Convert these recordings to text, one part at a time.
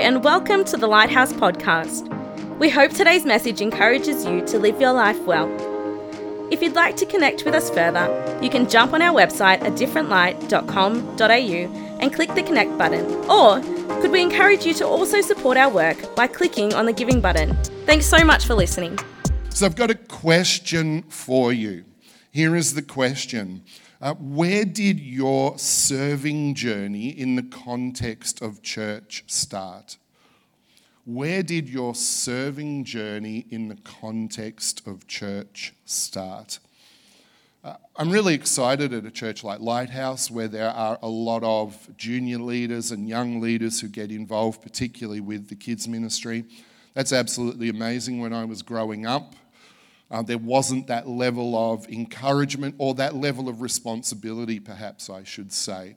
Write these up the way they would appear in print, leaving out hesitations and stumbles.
and welcome to the Lighthouse Podcast. We hope today's message encourages you to live your life well. If you'd like to connect with us further, you can jump on our website adifferentlight.com.au and click the Connect button. Or could we encourage you to also support our work by clicking on the Giving button. Thanks so much for listening. So I've got a question for you. Here is the question. Where did your serving journey in the context of church start? Where did your serving journey in the context of church start? I'm really excited at a church like Lighthouse where there are a lot of junior leaders and young leaders who get involved, particularly with the kids ministry. That's absolutely amazing. When I was growing up, there wasn't that level of encouragement or that level of responsibility, perhaps I should say.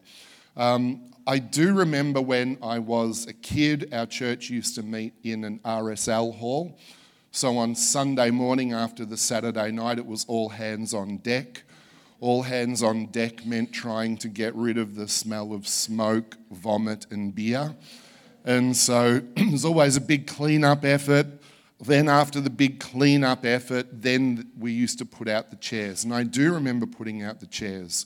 I do remember when I was a kid, our church used to meet in an RSL hall. So on Sunday morning after the Saturday night, it was all hands on deck. All hands on deck meant trying to get rid of the smell of smoke, vomit and beer. And so it was always a big clean-up effort. Then after the big clean-up effort, then we used to put out the chairs. And I do remember putting out the chairs.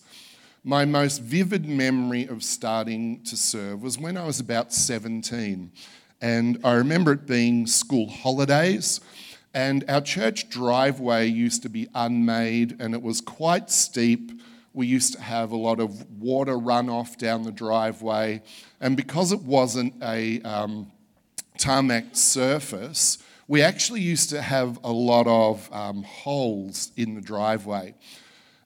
My most vivid memory of starting to serve was when I was about 17. And I remember it being school holidays. And our church driveway used to be unmade and it was quite steep. We used to have a lot of water runoff down the driveway. And because it wasn't a tarmac surface, we actually used to have a lot of holes in the driveway.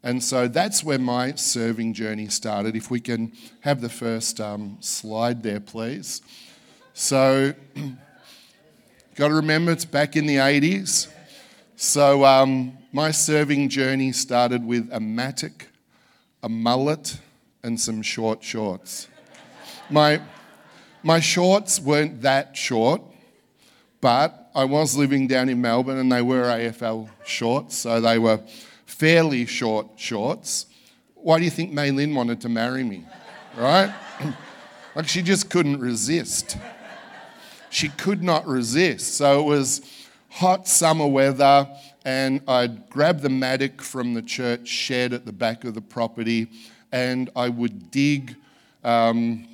And so that's where my serving journey started. If we can have the first slide there, please. So, got to remember it's back in the 80s. So my serving journey started with a matic, a mullet, and some short shorts. My shorts weren't that short, but I was living down in Melbourne and they were AFL shorts, so they were fairly short shorts. Why do you think May Lynn wanted to marry me, right? Like she just couldn't resist. She could not resist. So it was hot summer weather and I'd grab the mattock from the church shed at the back of the property and I would dig. I'm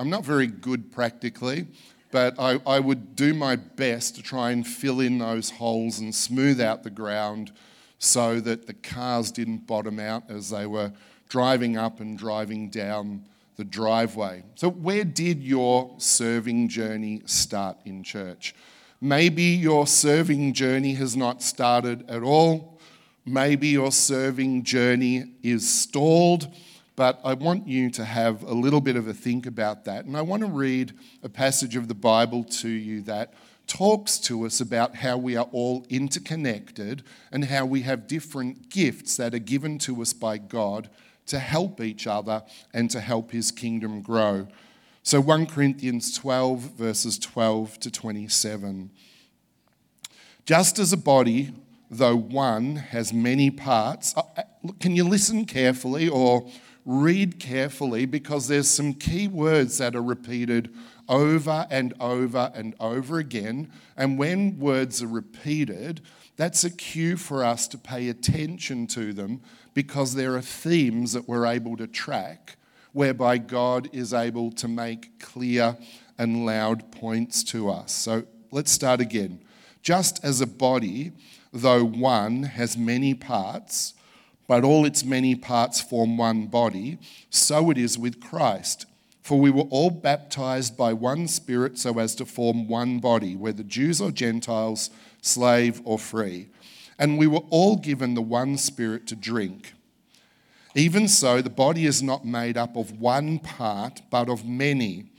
not very good practically, but I would do my best to try and fill in those holes and smooth out the ground so that the cars didn't bottom out as they were driving up and driving down the driveway. So where did your serving journey start in church? Maybe your serving journey has not started at all. Maybe your serving journey is stalled. But I want you to have a little bit of a think about that. And I want to read a passage of the Bible to you that talks to us about how we are all interconnected and how we have different gifts that are given to us by God to help each other and to help his kingdom grow. So 1 Corinthians 12, verses 12 to 27. Just as a body, though one, has many parts. Can you listen carefully or read carefully, because there's some key words that are repeated over and over and over again. And when words are repeated, that's a cue for us to pay attention to them, because there are themes that we're able to track whereby God is able to make clear and loud points to us. So let's start again. Just as a body, though one, has many parts, but all its many parts form one body, so it is with Christ. For we were all baptized by one Spirit so as to form one body, whether Jews or Gentiles, slave or free. And we were all given the one Spirit to drink. Even so, the body is not made up of one part, but of many.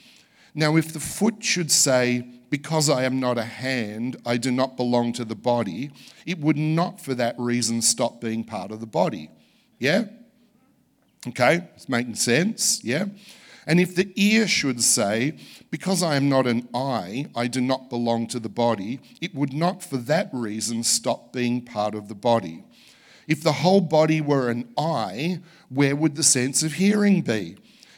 Now, if the foot should say, "Because I am not a hand, I do not belong to the body," it would not for that reason stop being part of the body. Yeah? Okay, it's making sense, yeah? And if the ear should say, "Because I am not an eye, I do not belong to the body," it would not for that reason stop being part of the body. If the whole body were an eye, where would the sense of hearing be?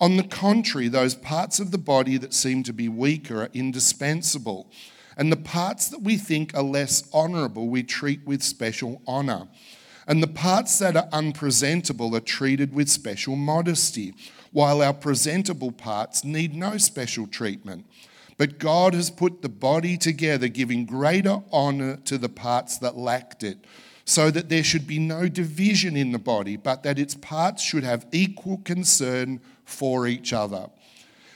On the contrary, those parts of the body that seem to be weaker are indispensable. And the parts that we think are less honourable we treat with special honour. And the parts that are unpresentable are treated with special modesty, while our presentable parts need no special treatment. But God has put the body together, giving greater honour to the parts that lacked it, so that there should be no division in the body, but that its parts should have equal concern for each other.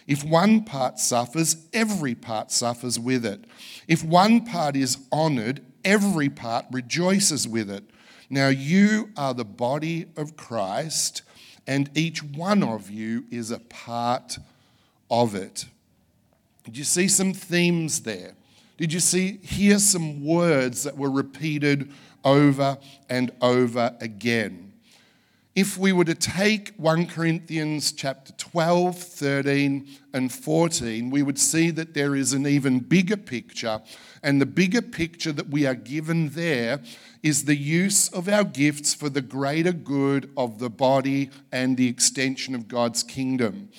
If one part suffers, every part suffers with it. If one part is honoured, every part rejoices with it. Now you are the body of Christ, and each one of you is a part of it. Did you see some themes there? Did you hear some words that were repeated over and over again? If we were to take 1 Corinthians chapter 12, 13 and 14, we would see that there is an even bigger picture. And the bigger picture that we are given there is the use of our gifts for the greater good of the body and the extension of God's kingdom.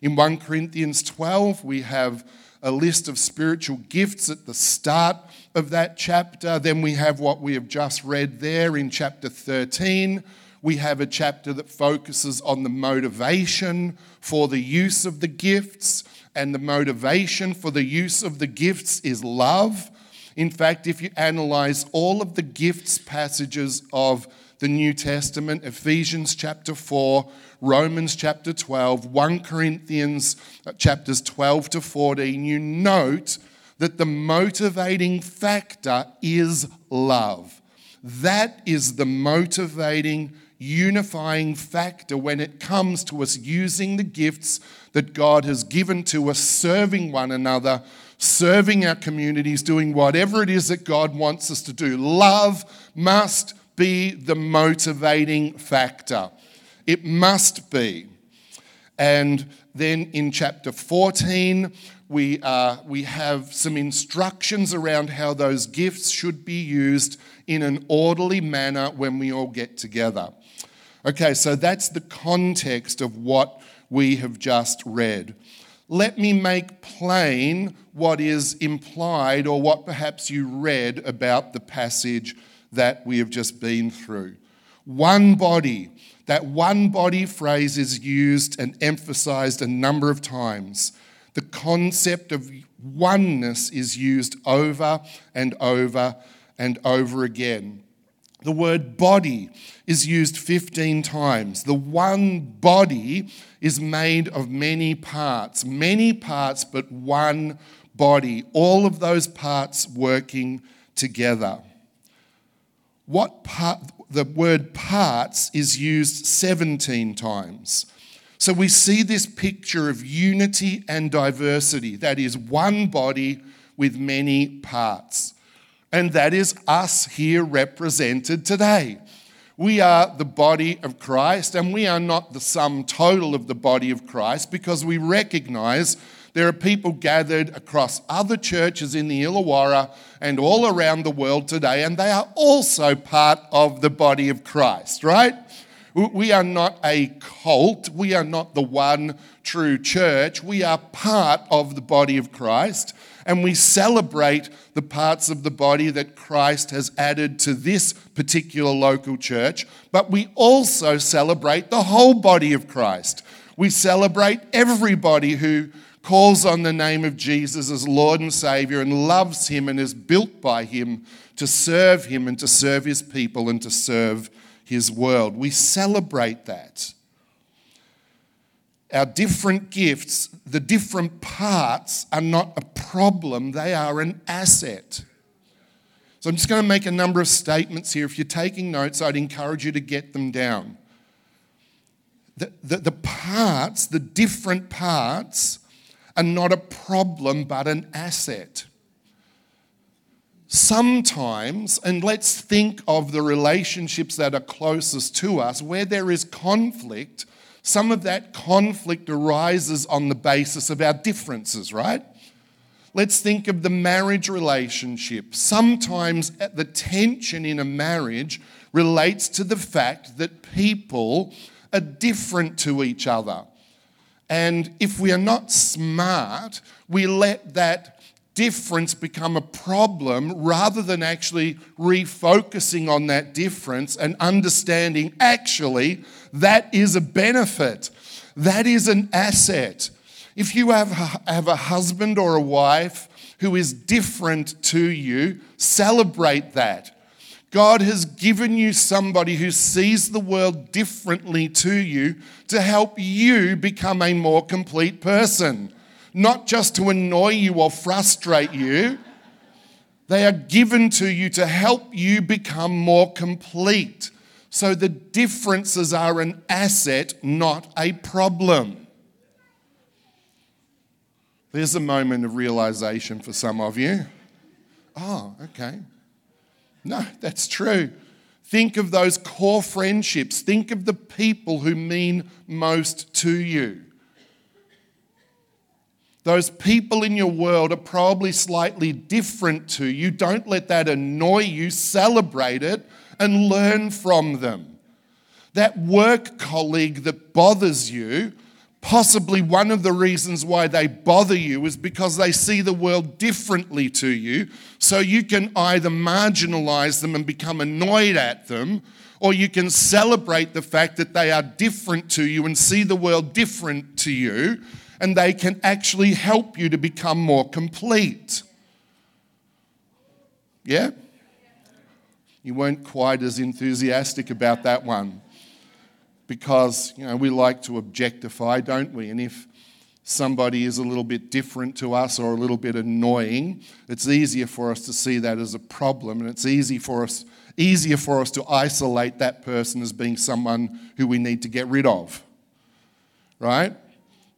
In 1 Corinthians 12, we have a list of spiritual gifts at the start of that chapter. Then we have what we have just read there in chapter 13. We have a chapter that focuses on the motivation for the use of the gifts, and the motivation for the use of the gifts is love. In fact, if you analyse all of the gifts passages of the New Testament, Ephesians chapter 4, Romans chapter 12, 1 Corinthians chapters 12 to 14, you note that the motivating factor is love. That is the motivating unifying factor when it comes to us using the gifts that God has given to us, serving one another, serving our communities, doing whatever it is that God wants us to do. Love must be the motivating factor. It must be. And then in chapter 14, we have some instructions around how those gifts should be used in an orderly manner when we all get together. Okay, so that's the context of what we have just read. Let me make plain what is implied or what perhaps you read about the passage that we have just been through. One body. That one body phrase is used and emphasised a number of times. The concept of oneness is used over and over and over again. The word body is used 15 times. The one body is made of many parts but one body. All of those parts working together. The word parts is used 17 times. So we see this picture of unity and diversity. That is one body with many parts. And that is us here represented today. We are the body of Christ, and we are not the sum total of the body of Christ, because we recognise there are people gathered across other churches in the Illawarra and all around the world today, and they are also part of the body of Christ, right? We are not a cult. We are not the one true church. We are part of the body of Christ, and we celebrate the parts of the body that Christ has added to this particular local church, but we also celebrate the whole body of Christ. We celebrate everybody who calls on the name of Jesus as Lord and Saviour and loves him and is built by him and to serve his people and to serve his world. We celebrate that. Our different gifts, the different parts are not a problem, they are an asset. So I'm just going to make a number of statements here. If you're taking notes, I'd encourage you to get them down. The different parts and not a problem but an asset. Sometimes, and let's think of the relationships that are closest to us, where there is conflict, some of that conflict arises on the basis of our differences, right? Let's think of the marriage relationship. Sometimes the tension in a marriage relates to the fact that people are different to each other. And if we are not smart, we let that difference become a problem rather than actually refocusing on that difference and understanding actually that is a benefit, that is an asset. If you have a husband or a wife who is different to you, celebrate that. God has given you somebody who sees the world differently to you to help you become a more complete person, not just to annoy you or frustrate you. They are given to you to help you become more complete. So the differences are an asset, not a problem. There's a moment of realization for some of you. Oh, okay. No, that's true. Think of those core friendships. Think of the people who mean most to you. Those people in your world are probably slightly different to you. Don't let that annoy you. Celebrate it and learn from them. That work colleague that bothers you, possibly one of the reasons why they bother you is because they see the world differently to you, so you can either marginalize them and become annoyed at them, or you can celebrate the fact that they are different to you and see the world different to you, and they can actually help you to become more complete. Yeah? You weren't quite as enthusiastic about that one. Because, you know, we like to objectify, don't we? And if somebody is a little bit different to us or a little bit annoying, it's easier for us to see that as a problem, and it's easier for us to isolate that person as being someone who we need to get rid of, right?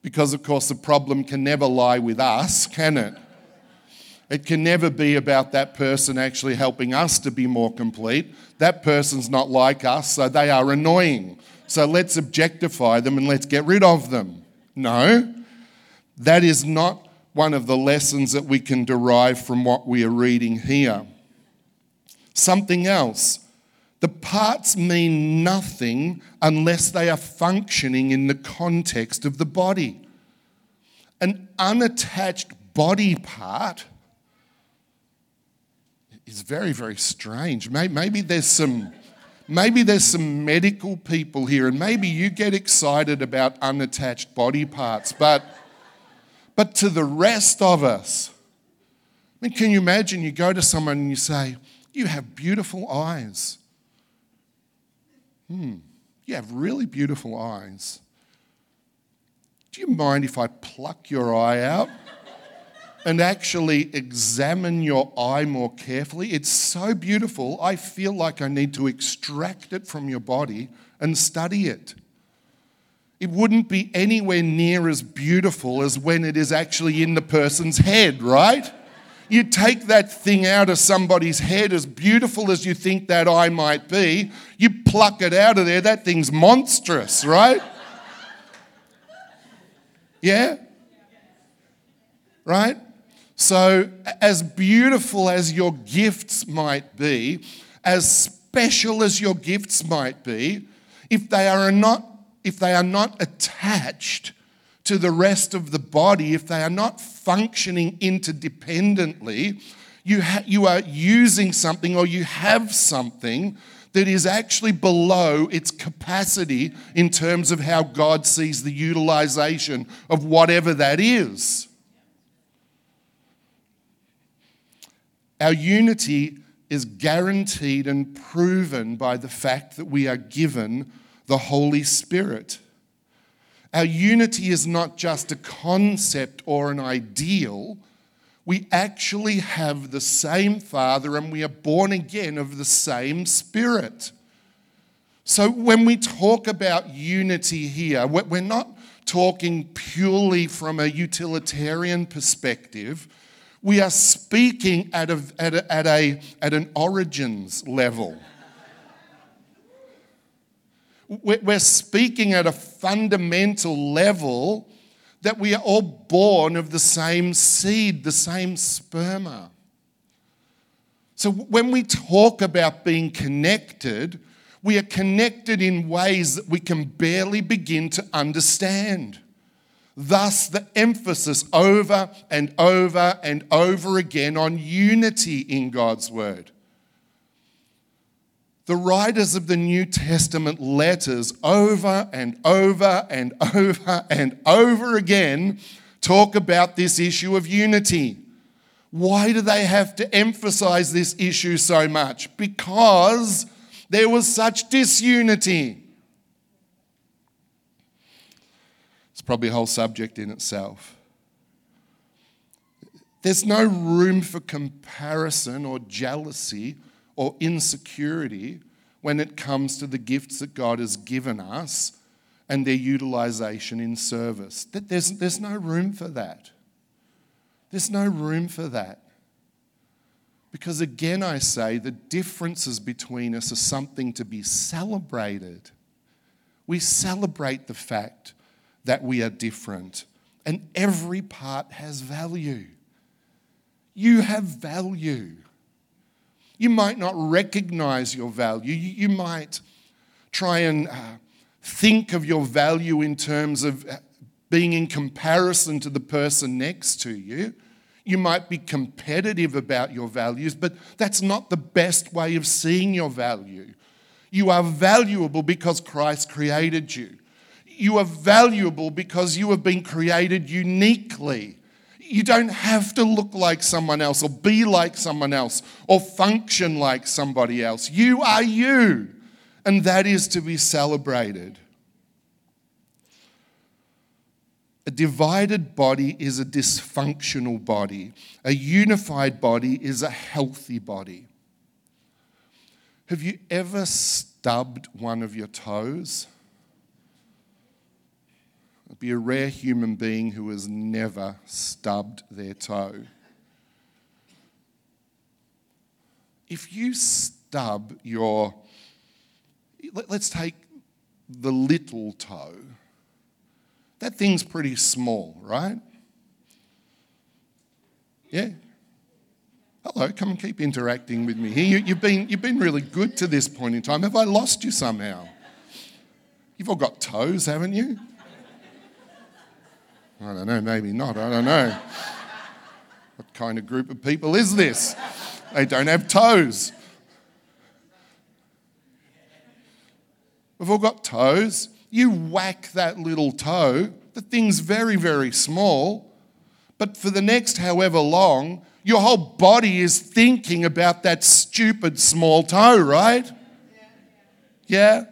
Because, of course, the problem can never lie with us, can it? It can never be about that person actually helping us to be more complete. That person's not like us, so they are annoying. So let's objectify them and let's get rid of them. No, that is not one of the lessons that we can derive from what we are reading here. Something else. The parts mean nothing unless they are functioning in the context of the body. An unattached body part is very, very strange. Maybe there's some medical people here, and maybe you get excited about unattached body parts, but to the rest of us, I mean, can you imagine you go to someone and you say, you have beautiful eyes. You have really beautiful eyes. Do you mind if I pluck your eye out? And actually examine your eye more carefully. It's so beautiful, I feel like I need to extract it from your body and study it. It wouldn't be anywhere near as beautiful as when it is actually in the person's head, right? You take that thing out of somebody's head, as beautiful as you think that eye might be, you pluck it out of there, that thing's monstrous, right? Yeah? Right? So as beautiful as your gifts might be, as special as your gifts might be, if they are not attached to the rest of the body, if they are not functioning interdependently, you are using something, or you have something that is actually below its capacity in terms of how God sees the utilization of whatever that is. Our unity is guaranteed and proven by the fact that we are given the Holy Spirit. Our unity is not just a concept or an ideal. We actually have the same Father, and we are born again of the same Spirit. So when we talk about unity here, we're not talking purely from a utilitarian perspective. We are speaking at an origins level. We're speaking at a fundamental level that we are all born of the same seed, the same sperma. So when we talk about being connected, we are connected in ways that we can barely begin to understand. Thus, the emphasis over and over and over again on unity in God's word. The writers of the New Testament letters over and over and over and over again talk about this issue of unity. Why do they have to emphasize this issue so much? Because there was such disunity. Probably a whole subject in itself. There's no room for comparison or jealousy or insecurity when it comes to the gifts that God has given us and their utilization in service. There's no room for that. There's no room for that. Because again, I say the differences between us are something to be celebrated. We celebrate the fact that we are different, and every part has value. You have value. You might not recognize your value. You might try and think of your value in terms of being in comparison to the person next to you. You might be competitive about your values, but that's not the best way of seeing your value. You are valuable because Christ created you. You are valuable because you have been created uniquely. You don't have to look like someone else or be like someone else or function like somebody else. You are you, and that is to be celebrated. A divided body is a dysfunctional body. A unified body is a healthy body. Have you ever stubbed one of your toes? It'd be a rare human being who has never stubbed their toe. If you stub your, let's take the little toe. That thing's pretty small, right? Yeah? Hello, come and keep interacting with me here. You've been really good to this point in time. Have I lost you somehow? You've all got toes, haven't you? I don't know, maybe not, I don't know. What kind of group of people is this? They don't have toes. We've all got toes. You whack that little toe, the thing's very, very small, but for the next however long, your whole body is thinking about that stupid small toe, right? Yeah?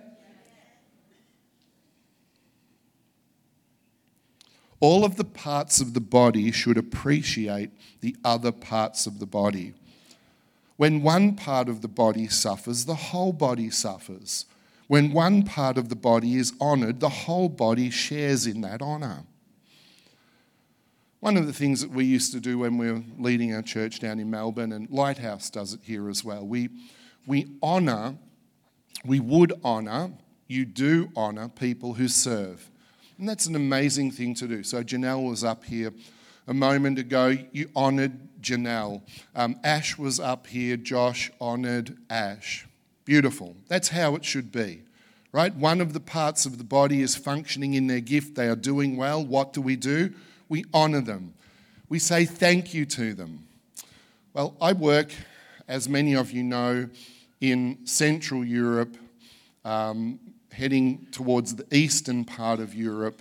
All of the parts of the body should appreciate the other parts of the body. When one part of the body suffers, the whole body suffers. When one part of the body is honoured, the whole body shares in that honour. One of the things that we used to do when we were leading our church down in Melbourne, and Lighthouse does it here as well, you do honour people who serve. And that's an amazing thing to do. So Janelle was up here a moment ago. You honoured Janelle. Ash was up here. Josh honoured Ash. Beautiful. That's how it should be, right? One of the parts of the body is functioning in their gift. They are doing well. What do? We honour them. We say thank you to them. Well, I work, as many of you know, in Central Europe, heading towards the eastern part of Europe.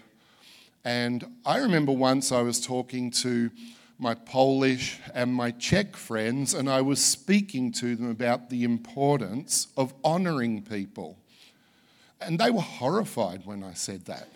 And I remember once I was talking to my Polish and my Czech friends, and I was speaking to them about the importance of honouring people. And they were horrified when I said that.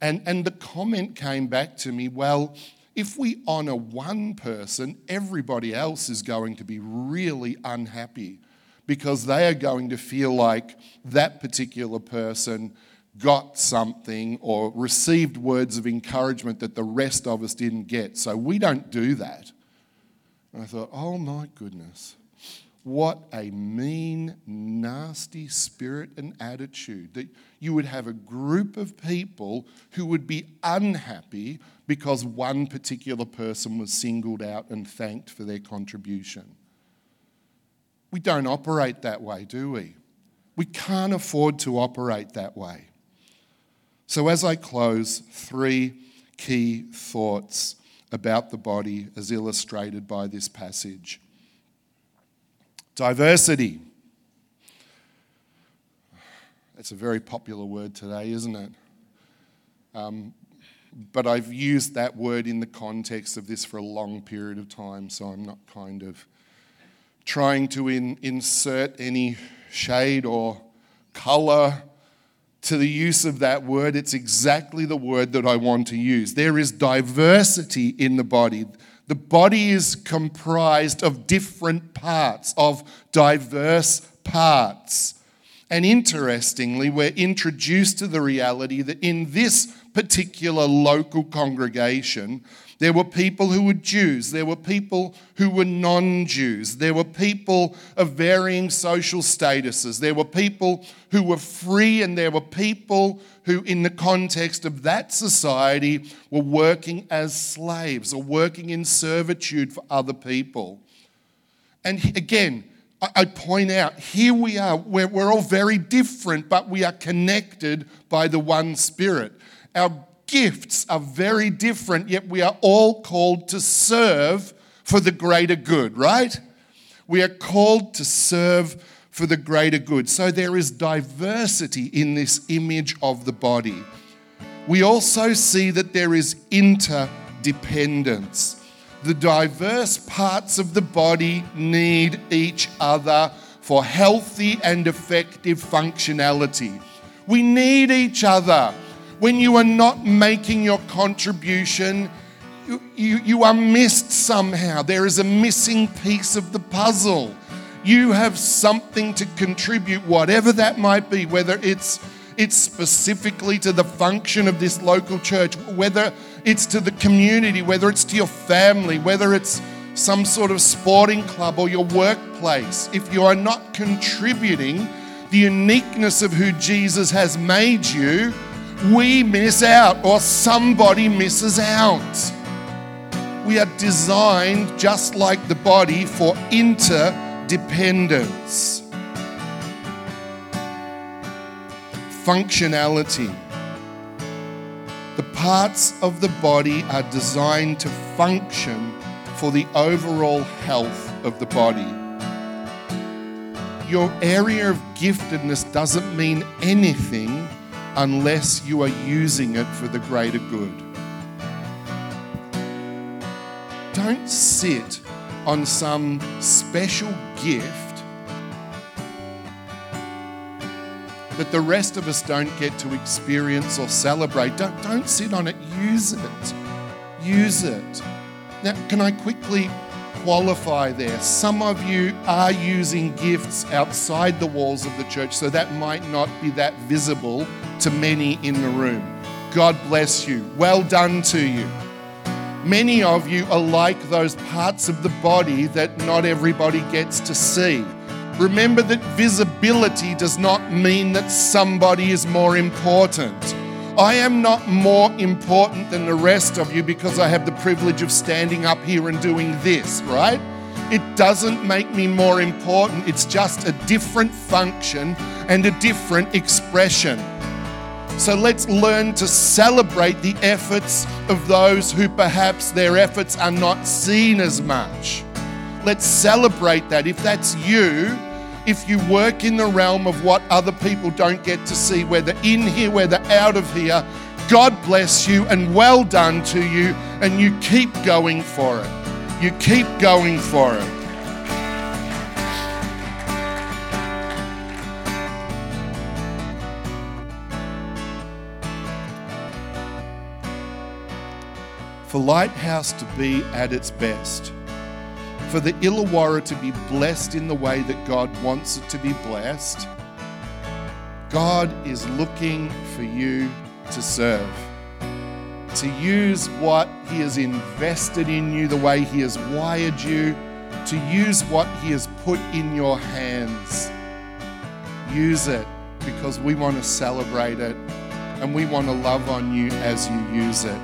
And the comment came back to me, well, if we honour one person, everybody else is going to be really unhappy, because they are going to feel like that particular person got something or received words of encouragement that the rest of us didn't get. So we don't do that. And I thought, oh my goodness, what a mean, nasty spirit and attitude that you would have a group of people who would be unhappy because one particular person was singled out and thanked for their contribution. We don't operate that way, do we? We can't afford to operate that way. So as I close, three key thoughts about the body as illustrated by this passage. Diversity. That's a very popular word today, isn't it? But I've used that word in the context of this for a long period of time, so I'm not kind of trying to insert any shade or colour to the use of that word. It's exactly the word that I want to use. There is diversity in the body. The body is comprised of different parts, of diverse parts. And interestingly, we're introduced to the reality that in this particular local congregation, there were people who were Jews, there were people who were non-Jews, there were people of varying social statuses, there were people who were free, and there were people who, in the context of that society, were working as slaves or working in servitude for other people. And again, I point out, here we are, we're all very different, but we are connected by the one Spirit. Our gifts are very different, yet we are all called to serve for the greater good, right? We are called to serve for the greater good. So there is diversity in this image of the body. We also see that there is interdependence. The diverse parts of the body need each other for healthy and effective functionality. We need each other. When you are not making your contribution, you are missed somehow. There is a missing piece of the puzzle. You have something to contribute, whatever that might be, whether it's specifically to the function of this local church, whether it's to the community, whether it's to your family, whether it's some sort of sporting club or your workplace. If you are not contributing the uniqueness of who Jesus has made you, we miss out, or somebody misses out. We are designed, just like the body, for interdependence. Functionality. The parts of the body are designed to function for the overall health of the body. Your area of giftedness doesn't mean anything unless you are using it for the greater good. Don't sit on some special gift that the rest of us don't get to experience or celebrate. Don't sit on it. Use it. Use it. Now, can I quickly qualify there? Some of you are using gifts outside the walls of the church, so that might not be that visible to many in the room. God bless you. Well done to you. Many of you are like those parts of the body that not everybody gets to see. Remember that visibility does not mean that somebody is more important. I am not more important than the rest of you because I have the privilege of standing up here and doing this, right? It doesn't make me more important. It's just a different function and a different expression. So let's learn to celebrate the efforts of those who perhaps their efforts are not seen as much. Let's celebrate that. If that's you, if you work in the realm of what other people don't get to see, whether in here, whether out of here, God bless you and well done to you, and you keep going for it. You keep going for it. For Lighthouse to be at its best, for the Illawarra to be blessed in the way that God wants it to be blessed, God is looking for you to serve, to use what He has invested in you, the way He has wired you, to use what He has put in your hands. Use it, because we want to celebrate it and we want to love on you as you use it.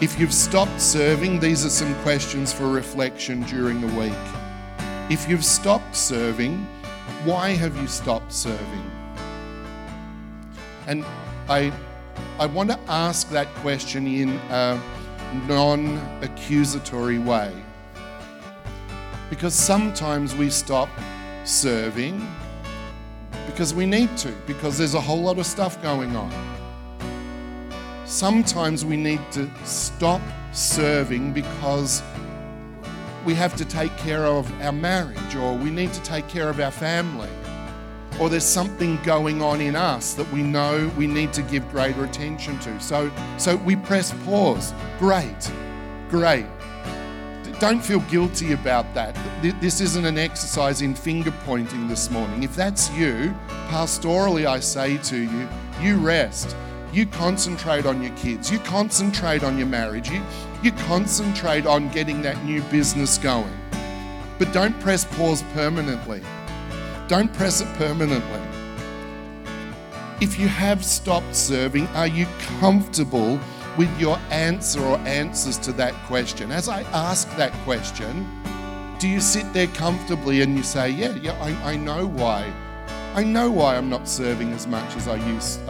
If you've stopped serving, these are some questions for reflection during the week. If you've stopped serving, why have you stopped serving? And I want to ask that question in a non-accusatory way, because sometimes we stop serving because we need to, because there's a whole lot of stuff going on. Sometimes we need to stop serving because we have to take care of our marriage, or we need to take care of our family, or there's something going on in us that we know we need to give greater attention to. So we press pause. Great. Don't feel guilty about that. This isn't an exercise in finger pointing this morning. If that's you, pastorally I say to you, you rest. You concentrate on your kids. You concentrate on your marriage. You concentrate on getting that new business going. But don't press pause permanently. Don't press it permanently. If you have stopped serving, are you comfortable with your answer or answers to that question? As I ask that question, do you sit there comfortably and you say, yeah, I know why. I know why I'm not serving as much as I used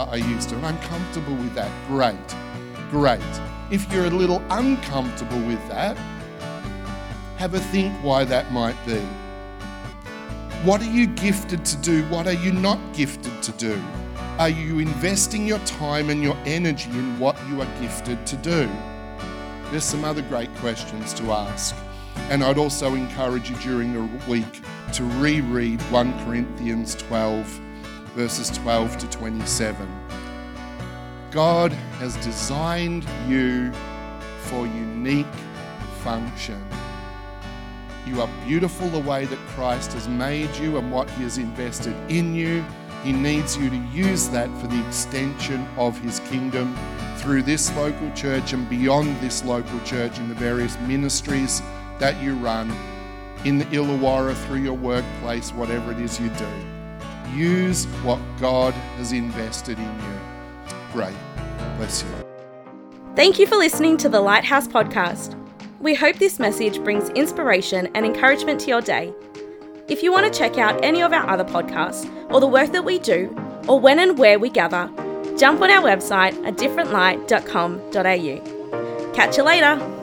to, and I'm comfortable with that. Great. If you're a little uncomfortable with that, have a think why that might be. What are you gifted to do? What are you not gifted to do? Are you investing your time and your energy in what you are gifted to do? There's some other great questions to ask. And I'd also encourage you during the week to reread 1 Corinthians 12, verses 12 to 27. God has designed you for unique function. You are beautiful the way that Christ has made you and what He has invested in you. He needs you to use that for the extension of His kingdom through this local church and beyond this local church in the various ministries that you run, in the Illawarra, through your workplace, whatever it is you do. Use what God has invested in you. Great. Bless you. Thank you for listening to the Lighthouse Podcast. We hope this message brings inspiration and encouragement to your day. If you want to check out any of our other podcasts, or the work that we do, or when and where we gather, jump on our website, adifferentlight.com.au. Catch you later.